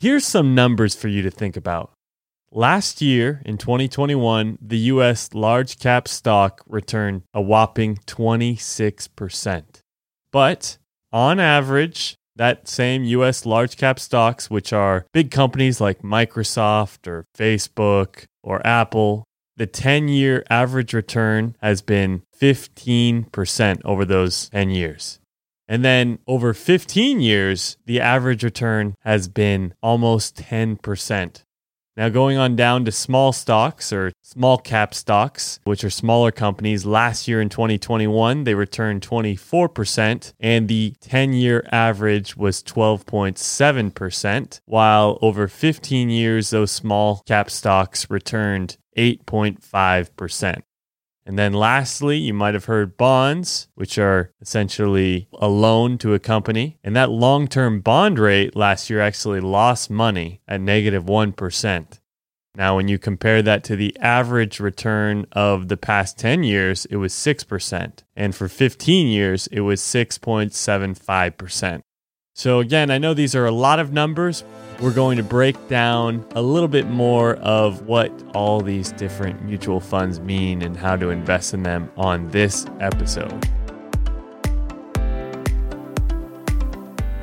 Here's some numbers for you to think about. Last year, in 2021, the U.S. large cap stock returned a whopping 26%. But on average, that same U.S. large cap stocks, which are big companies like Microsoft or Facebook or Apple, the 10-year average return has been 15% over those 10 years. And then over 15 years, the average return has been almost 10%. Now going on down to small stocks or small cap stocks, which are smaller companies, last year in 2021, they returned 24% and the 10-year average was 12.7%, while over 15 years, those small cap stocks returned 8.5%. And then lastly, you might have heard bonds, which are essentially a loan to a company. And that long-term bond rate last year actually lost money at negative 1%. Now, when you compare that to the average return of the past 10 years, it was 6%. And for 15 years, it was 6.75%. So again, I know these are a lot of numbers. We're going to break down a little bit more of what all these different mutual funds mean and how to invest in them on this episode.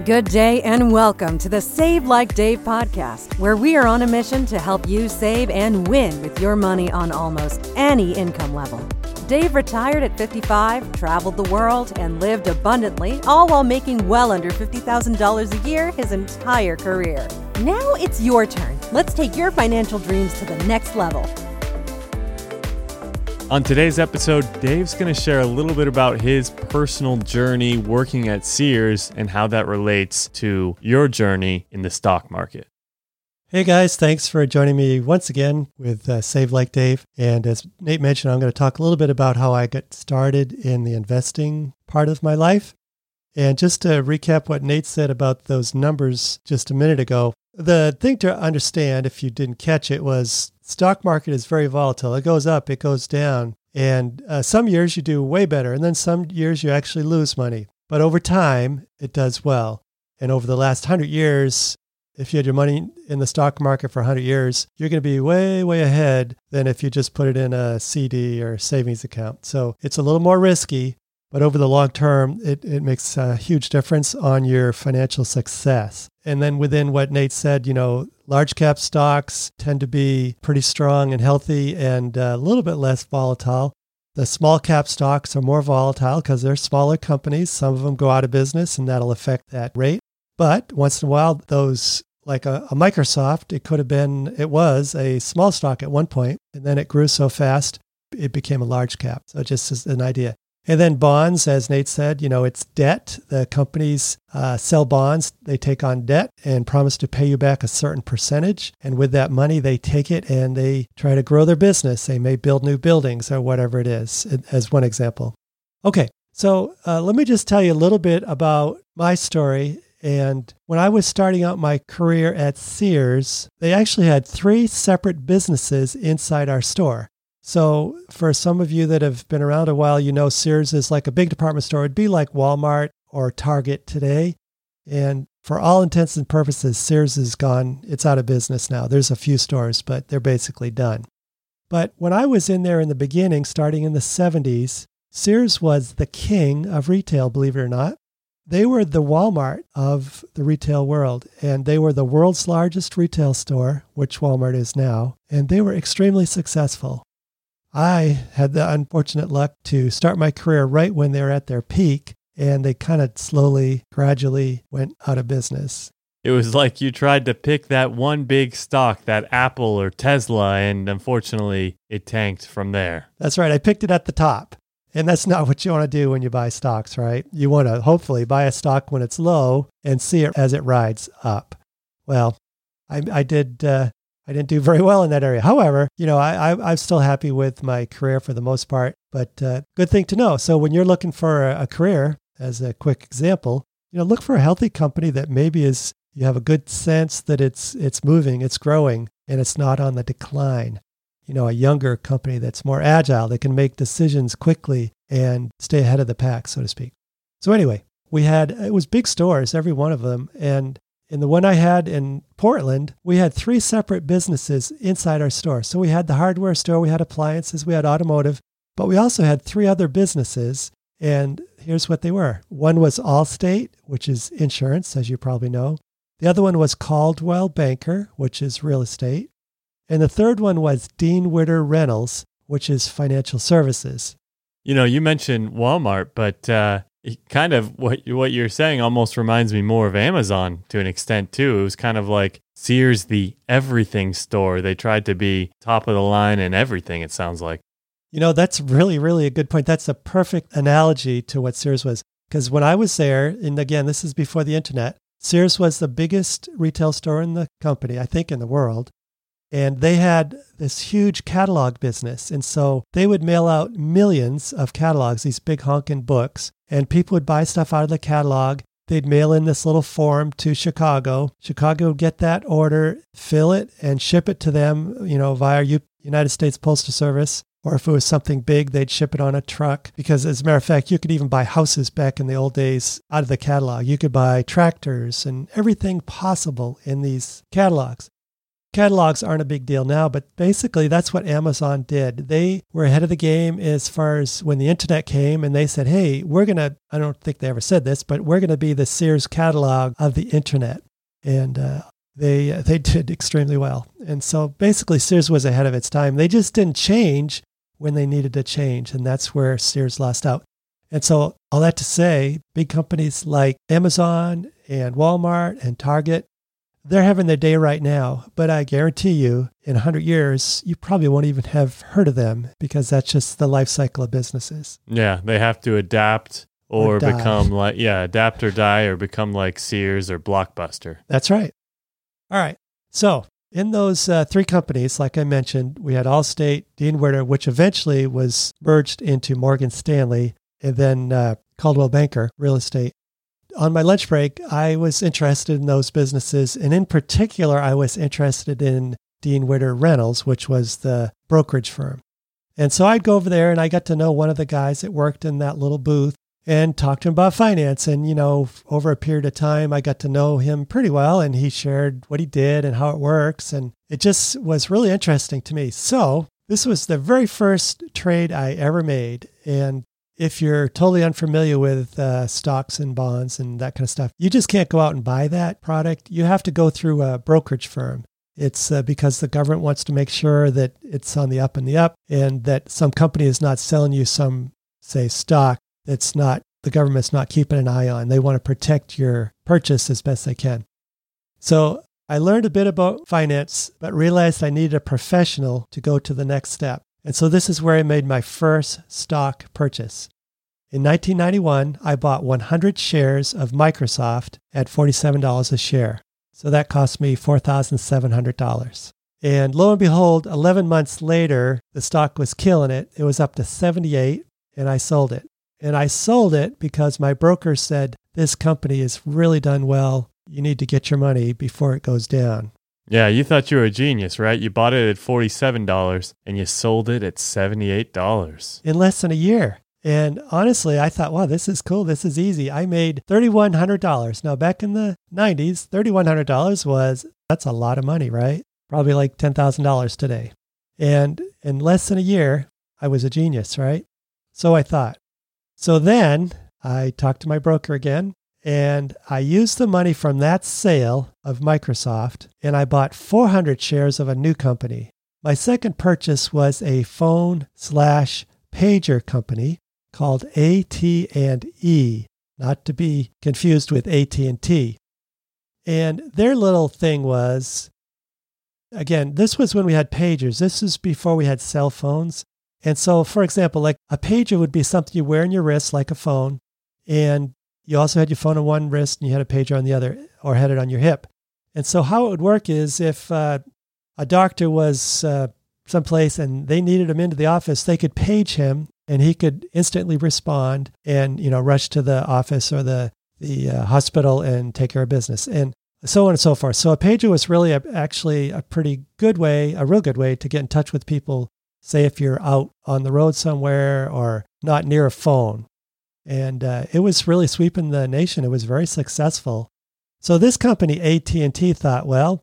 Good day and welcome to the Save Like Dave podcast, where we are on a mission to help you save and win with your money on almost any income level. Dave retired at 55, traveled the world, and lived abundantly, all while making well under $50,000 a year his entire career. Now it's your turn. Let's take your financial dreams to the next level. On today's episode, Dave's going to share a little bit about his personal journey working at Sears and how that relates to your journey in the stock market. Hey guys, thanks for joining me once again with Save Like Dave. And as Nate mentioned, I'm going to talk a little bit about how I got started in the investing part of my life. And just to recap what Nate said about those numbers just a minute ago, the thing to understand, if you didn't catch it, was stock market is very volatile. It goes up, it goes down. And some years you do way better. And then some years you actually lose money. But over time, it does well. And over the last 100 years, if you had your money in the stock market for 100 years, you're going to be way, way ahead than if you just put it in a CD or savings account. So it's a little more risky, but over the long term, it makes a huge difference on your financial success. And then within what Nate said, you know, large cap stocks tend to be pretty strong and healthy and a little bit less volatile. The small cap stocks are more volatile because they're smaller companies. Some of them go out of business and that'll affect that rate. But once in a while, those like a Microsoft, it was a small stock at one point, and then it grew so fast, it became a large cap. So just as an idea. And then bonds, as Nate said, you know, it's debt. The companies sell bonds, they take on debt and promise to pay you back a certain percentage. And with that money, they take it and they try to grow their business. They may build new buildings or whatever it is, as one example. Okay, so let me just tell you a little bit about my story. And when I was starting out my career at Sears, they actually had three separate businesses inside our store. So for some of you that have been around a while, you know Sears is like a big department store. It'd be like Walmart or Target today. And for all intents and purposes, Sears is gone. It's out of business now. There's a few stores, but they're basically done. But when I was in there in the beginning, starting in the 70s, Sears was the king of retail, believe it or not. They were the Walmart of the retail world, and they were the world's largest retail store, which Walmart is now, and they were extremely successful. I had the unfortunate luck to start my career right when they were at their peak, and they kind of slowly, gradually went out of business. It was like you tried to pick that one big stock, that Apple or Tesla, and unfortunately, it tanked from there. That's right. I picked it at the top. And that's not what you want to do when you buy stocks, right? You want to hopefully buy a stock when it's low and see it as it rides up. Well, I didn't do very well in that area. However, you know, I'm still happy with my career for the most part, but good thing to know. So when you're looking for a career, as a quick example, you know, look for a healthy company that maybe is, you have a good sense that it's moving, it's growing, and it's not on the decline. You know, a younger company that's more agile, that can make decisions quickly and stay ahead of the pack, so to speak. So anyway, it was big stores, every one of them. And In the one I had in Portland, we had three separate businesses inside our store. So we had the hardware store, we had appliances, we had automotive, but we also had three other businesses. And here's what they were. One was Allstate, which is insurance, as you probably know. The other one was Coldwell Banker, which is real estate. And the third one was Dean Witter Reynolds, which is financial services. You know, you mentioned Walmart, but kind of what you're saying almost reminds me more of Amazon to an extent, too. It was kind of like Sears, the everything store. They tried to be top of the line in everything, it sounds like. You know, that's really, really a good point. That's a perfect analogy to what Sears was. Because when I was there, and again, this is before the internet, Sears was the biggest retail store in the company, I think in the world. And they had this huge catalog business. And so they would mail out millions of catalogs, these big honking books. And people would buy stuff out of the catalog. They'd mail in this little form to Chicago. Chicago would get that order, fill it, and ship it to them, you know, via United States Postal Service. Or if it was something big, they'd ship it on a truck. Because as a matter of fact, you could even buy houses back in the old days out of the catalog. You could buy tractors and everything possible in these catalogs. Catalogs aren't a big deal now, but basically that's what Amazon did. They were ahead of the game as far as when the internet came, and they said, hey, I don't think they ever said this, but we're going to be the Sears catalog of the internet. And they did extremely well. And so basically Sears was ahead of its time. They just didn't change when they needed to change, and that's where Sears lost out. And so all that to say, big companies like Amazon and Walmart and Target, they're having their day right now, but I guarantee you in 100 years, you probably won't even have heard of them because that's just the life cycle of businesses. Yeah, they have to adapt or become like, adapt or die or become like Sears or Blockbuster. That's right. All right. So in those three companies, like I mentioned, we had Allstate, Dean Witter, which eventually was merged into Morgan Stanley, and then Coldwell Banker, real estate. On my lunch break, I was interested in those businesses, and in particular, I was interested in Dean Witter Reynolds, which was the brokerage firm. And so I'd go over there, and I got to know one of the guys that worked in that little booth and talked to him about finance. And, you know, over a period of time, I got to know him pretty well, and he shared what he did and how it works, and it just was really interesting to me. So this was the very first trade I ever made, and if you're totally unfamiliar with stocks and bonds and that kind of stuff, you just can't go out and buy that product. You have to go through a brokerage firm. It's because the government wants to make sure that it's on the up and the up, and that some company is not selling you some, say, stock that's not, the government's not keeping an eye on. They want to protect your purchase as best they can. So I learned a bit about finance, but realized I needed a professional to go to the next step. And so this is where I made my first stock purchase. In 1991, I bought 100 shares of Microsoft at $47 a share. So that cost me $4,700. And lo and behold, 11 months later, the stock was killing it. It was up to 78, and I sold it. And I sold it because my broker said, this company has really done well. You need to get your money before it goes down. Yeah, you thought you were a genius, right? You bought it at $47 and you sold it at $78. In less than a year. And honestly, I thought, wow, this is cool. This is easy. I made $3,100. Now, back in the 90s, $3,100 that's a lot of money, right? Probably like $10,000 today. And in less than a year, I was a genius, right? So I thought. So then I talked to my broker again. And I used the money from that sale of Microsoft, and I bought 400 shares of a new company. My second purchase was a phone/pager company called AT&E, not to be confused with AT&T. And their little thing was, again, this was when we had pagers. This is before we had cell phones. And so, for example, like a pager would be something you wear in your wrist like a phone, and you also had your phone on one wrist and you had a pager on the other, or had it on your hip. And so how it would work is if a doctor was someplace and they needed him into the office, they could page him and he could instantly respond and, you know, rush to the office or the hospital and take care of business and so on and so forth. So a pager was really a real good way to get in touch with people, say if you're out on the road somewhere or not near a phone. And it was really sweeping the nation. It was very successful. So this company, AT&T, thought, well,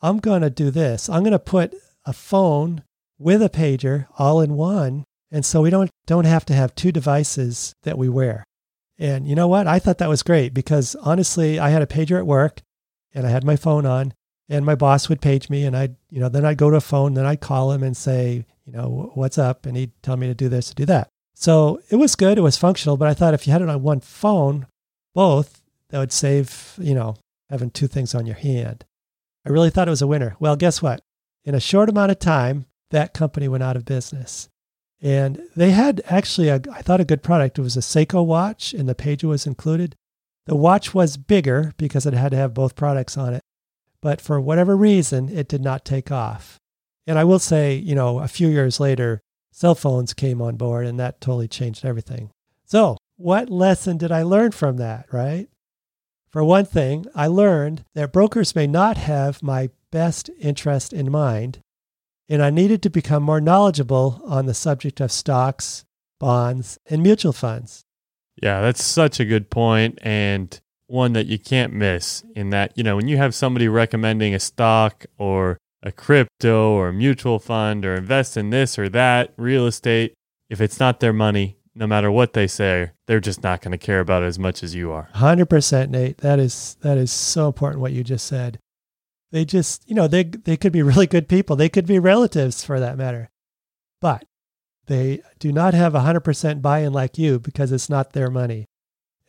I'm going to do this. I'm going to put a phone with a pager all in one. And so we don't have to have two devices that we wear. And you know what? I thought that was great because honestly, I had a pager at work and I had my phone on and my boss would page me and then I'd go to a phone, then I'd call him and say, what's up? And he'd tell me to do this, to do that. So it was good. It was functional, but I thought if you had it on one phone, both, that would save, having two things on your hand. I really thought it was a winner. Well, guess what? In a short amount of time, that company went out of business. And they had actually, I thought a good product. It was a Seiko watch and the pager was included. The watch was bigger because it had to have both products on it. But for whatever reason, it did not take off. And I will say, a few years later, cell phones came on board and that totally changed everything. So what lesson did I learn from that, right? For one thing, I learned that brokers may not have my best interest in mind, and I needed to become more knowledgeable on the subject of stocks, bonds, and mutual funds. Yeah, that's such a good point and one that you can't miss in that, when you have somebody recommending a stock or a crypto or a mutual fund or invest in this or that, real estate, if it's not their money, no matter what they say, they're just not going to care about it as much as you are. 100%, Nate. That is so important what you just said. They just, they could be really good people. They could be relatives for that matter. But they do not have 100% buy-in like you because it's not their money.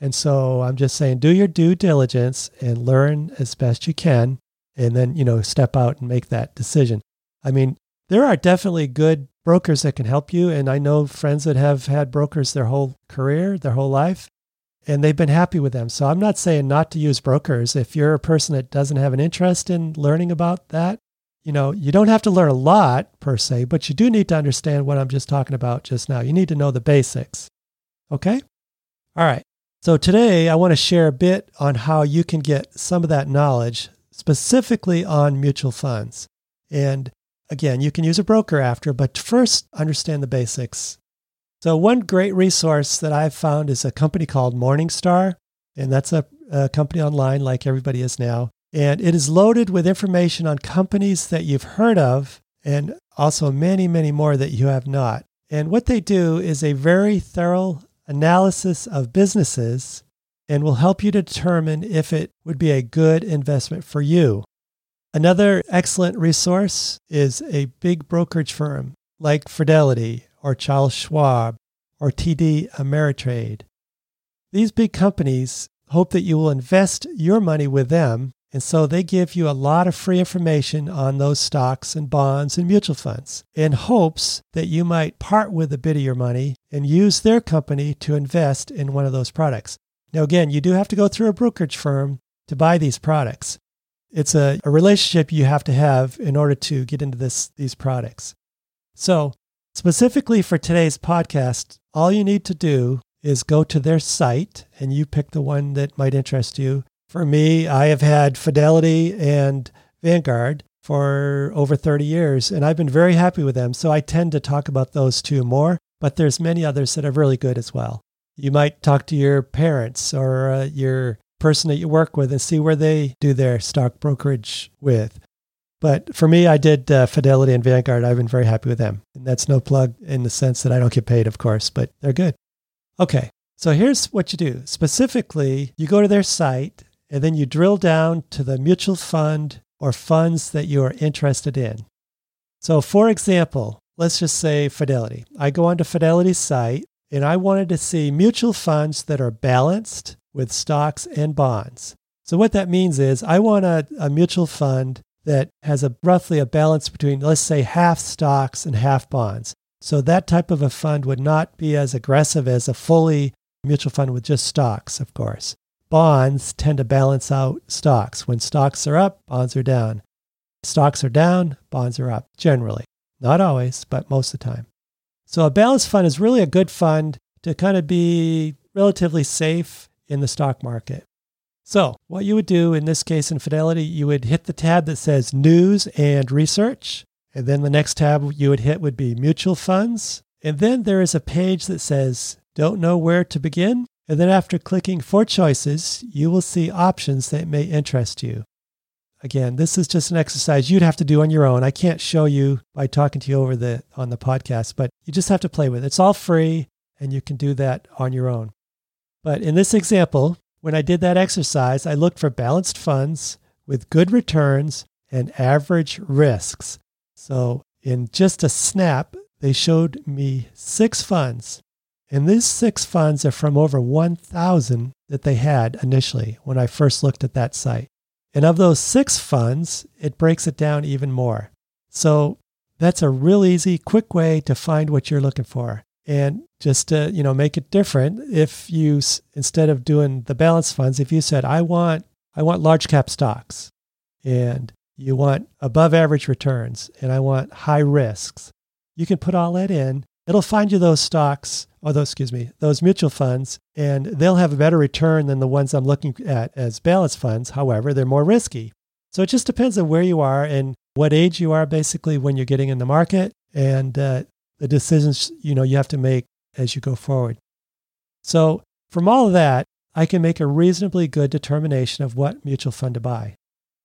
And so I'm just saying, do your due diligence and learn as best you can, and then, step out and make that decision. I mean, there are definitely good brokers that can help you. And I know friends that have had brokers their whole career, their whole life, and they've been happy with them. So I'm not saying not to use brokers. If you're a person that doesn't have an interest in learning about that, you don't have to learn a lot per se, but you do need to understand what I'm just talking about just now. You need to know the basics. Okay? All right. So today I want to share a bit on how you can get some of that knowledge specifically on mutual funds. And again, you can use a broker after, but first understand the basics. So one great resource that I've found is a company called Morningstar, and that's a company online like everybody is now. And it is loaded with information on companies that you've heard of and also many, many more that you have not. And what they do is a very thorough analysis of businesses and will help you determine if it would be a good investment for you. Another excellent resource is a big brokerage firm like Fidelity or Charles Schwab or TD Ameritrade. These big companies hope that you will invest your money with them, and so they give you a lot of free information on those stocks and bonds and mutual funds in hopes that you might part with a bit of your money and use their company to invest in one of those products. Now again, you do have to go through a brokerage firm to buy these products. It's a relationship you have to have in order to get into these products. So specifically for today's podcast, all you need to do is go to their site and you pick the one that might interest you. For me, I have had Fidelity and Vanguard for over 30 years and I've been very happy with them. So I tend to talk about those two more, but there's many others that are really good as well. You might talk to your parents or your person that you work with and see where they do their stock brokerage with. But for me, I did Fidelity and Vanguard. I've been very happy with them. And that's no plug in the sense that I don't get paid, of course, but they're good. Okay, so here's what you do. Specifically, you go to their site and then you drill down to the mutual fund or funds that you are interested in. So for example, let's just say Fidelity. I go onto Fidelity's site and I wanted to see mutual funds that are balanced with stocks and bonds. So what that means is I want a mutual fund that has roughly a balance between, let's say, half stocks and half bonds. So that type of a fund would not be as aggressive as a fully mutual fund with just stocks, of course. Bonds tend to balance out stocks. When stocks are up, bonds are down. Stocks are down, bonds are up, generally. Not always, but most of the time. So a balanced fund is really a good fund to kind of be relatively safe in the stock market. So what you would do in this case in Fidelity, you would hit the tab that says News and Research. And then the next tab you would hit would be Mutual Funds. And then there is a page that says Don't Know Where to Begin. and then after clicking for choices, you will see options that may interest you. Again, this is just an exercise you'd have to do on your own. I can't show you by talking to you over on the podcast, but you just have to play with it. It's all free, and you can do that on your own. But in this example, when I did that exercise, I looked for balanced funds with good returns and average risks. So in just a snap, they showed me 6 funds. And these 6 funds are from over 1,000 that they had initially when I first looked at that site. And of those 6 funds, it breaks it down even more. So that's a real easy, quick way to find what you're looking for. And just to, make it different, if you, instead of doing the balanced funds, if you said, I want large cap stocks, and you want above average returns, and I want high risks, you can put all that in. It'll find you those mutual funds, and they'll have a better return than the ones I'm looking at as balanced funds. However, they're more risky. So it just depends on where you are and what age you are, basically, when you're getting in the market, and the decisions you have to make as you go forward. So from all of that, I can make a reasonably good determination of what mutual fund to buy.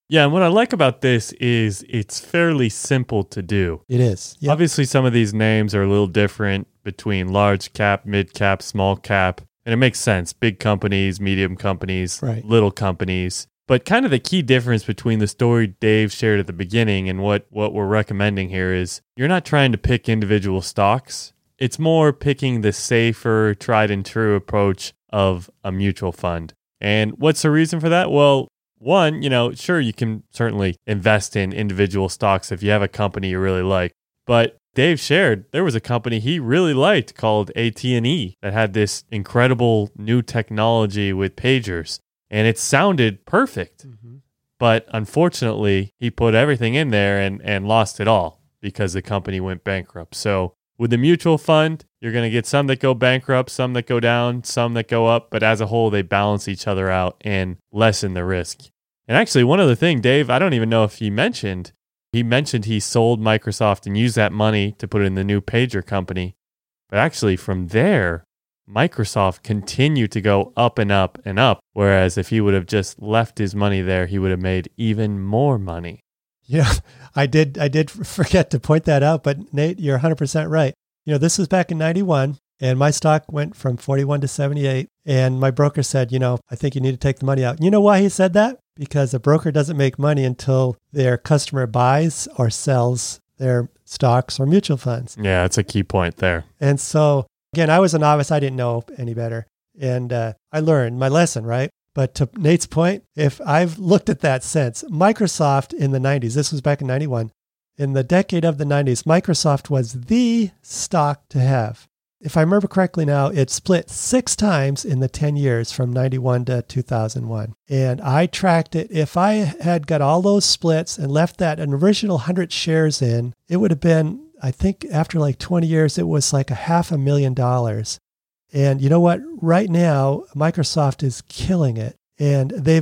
Yeah, and what I like about this is it's fairly simple to do. It is. Yep. Obviously, some of these names are a little different between large cap, mid cap, small cap, and it makes sense. Big companies, medium companies, Little companies. But kind of the key difference between the story Dave shared at the beginning and what we're recommending here is you're not trying to pick individual stocks. It's more picking the safer, tried and true approach of a mutual fund. And what's the reason for that? Well, one, sure, you can certainly invest in individual stocks if you have a company you really like. But Dave shared there was a company he really liked called AT&E that had this incredible new technology with pagers. And it sounded perfect. Mm-hmm. But unfortunately, he put everything in there and lost it all because the company went bankrupt. So with the mutual fund, you're going to get some that go bankrupt, some that go down, some that go up. But as a whole, they balance each other out and lessen the risk. And actually, one other thing, Dave, I don't even know if he mentioned he sold Microsoft and used that money to put in the new pager company. But actually, from there, Microsoft continued to go up and up and up. Whereas if he would have just left his money there, he would have made even more money. Yeah, I did forget to point that out. But Nate, you're 100% right. This was back in 91, and my stock went from 41 to 78. And my broker said, I think you need to take the money out. You know why he said that? Because a broker doesn't make money until their customer buys or sells their stocks or mutual funds. Yeah, that's a key point there. And so, again, I was a novice. I didn't know any better. And I learned my lesson, right? But to Nate's point, if I've looked at that since, Microsoft in the 90s, this was back in 91, in the decade of the 90s, Microsoft was the stock to have. If I remember correctly now, it split 6 times in the 10 years from 91 to 2001. And I tracked it. If I had got all those splits and left that an original 100 shares in, it would have been, I think after like 20 years, it was like $500,000. And you know what? Right now, Microsoft is killing it. And they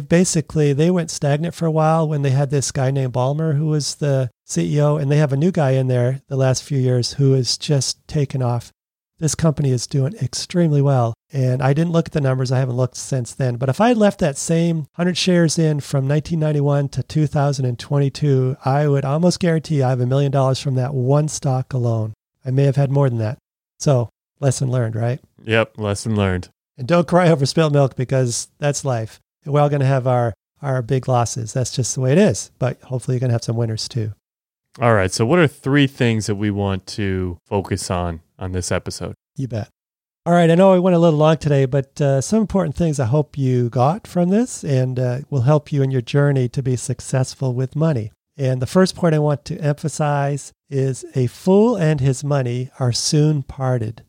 went stagnant for a while when they had this guy named Ballmer who was the CEO, and they have a new guy in there the last few years who has just taken off. This company is doing extremely well. And I didn't look at the numbers. I haven't looked since then. But if I had left that same 100 shares in from 1991 to 2022, I would almost guarantee I have $1 million from that one stock alone. I may have had more than that. So lesson learned, right? Yep, lesson learned. And don't cry over spilled milk, because that's life. We're all going to have our big losses. That's just the way it is. But hopefully you're going to have some winners too. All right. So what are 3 things that we want to focus on this episode? You bet. All right. I know we went a little long today, but some important things I hope you got from this and will help you in your journey to be successful with money. And the first point I want to emphasize is a fool and his money are soon parted.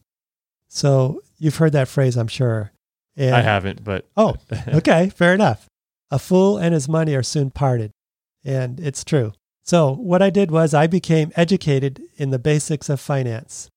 So you've heard that phrase, I'm sure. And I haven't, but... Oh, okay. Fair enough. A fool and his money are soon parted. And it's true. So what I did was I became educated in the basics of finance.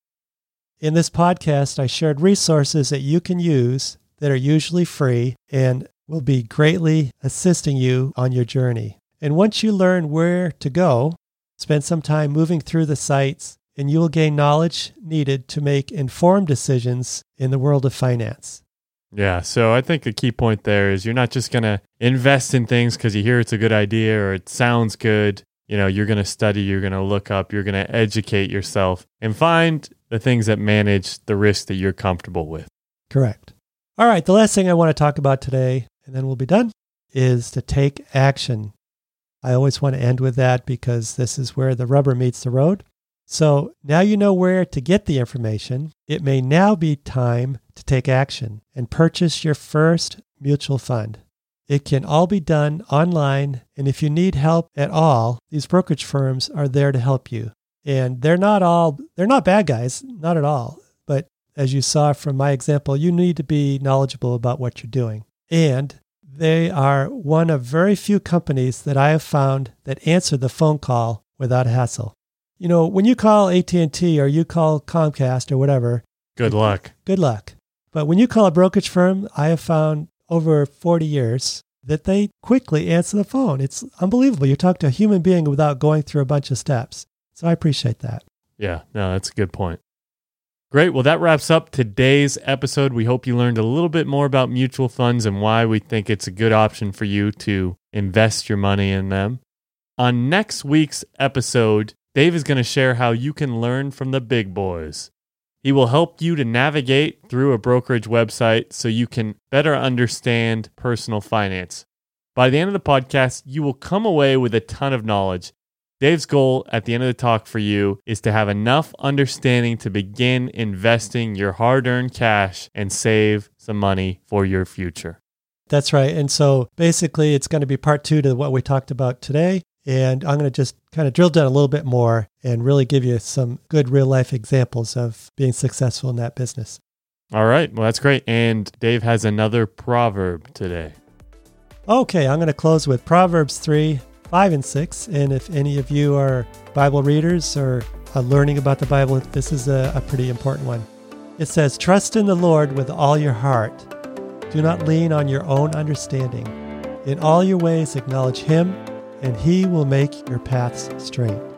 In this podcast, I shared resources that you can use that are usually free and will be greatly assisting you on your journey. And once you learn where to go, spend some time moving through the sites, and you will gain knowledge needed to make informed decisions in the world of finance. Yeah. So I think the key point there is you're not just going to invest in things because you hear it's a good idea or it sounds good. You know, you're going to study, you're going to look up, you're going to educate yourself and find the things that manage the risk that you're comfortable with. Correct. All right. The last thing I want to talk about today, and then we'll be done, is to take action. I always want to end with that because this is where the rubber meets the road. So now you know where to get the information. It may now be time to take action and purchase your first mutual fund. It can all be done online, and if you need help at all, these brokerage firms are there to help you. And they're not bad guys, not at all. But as you saw from my example, you need to be knowledgeable about what you're doing. And they are one of very few companies that I have found that answer the phone call without a hassle. You know, when you call AT&T or you call Comcast or whatever, Good luck. But when you call a brokerage firm, I have found over 40 years that they quickly answer the phone. It's unbelievable. You talk to a human being without going through a bunch of steps. So I appreciate that. Yeah, no, that's a good point. Great. Well, that wraps up today's episode. We hope you learned a little bit more about mutual funds and why we think it's a good option for you to invest your money in them. On next week's episode, Dave is going to share how you can learn from the big boys. He will help you to navigate through a brokerage website so you can better understand personal finance. By the end of the podcast, you will come away with a ton of knowledge. Dave's goal at the end of the talk for you is to have enough understanding to begin investing your hard-earned cash and save some money for your future. That's right. And so basically, it's going to be part two to what we talked about today. And I'm going to just kind of drill down a little bit more and really give you some good real-life examples of being successful in that business. All right. Well, that's great. And Dave has another proverb today. Okay. I'm going to close with Proverbs 3:5-6. And if any of you are Bible readers or are learning about the Bible, this is a pretty important one. It says, "Trust in the Lord with all your heart. Do not lean on your own understanding. In all your ways acknowledge Him, and He will make your paths straight."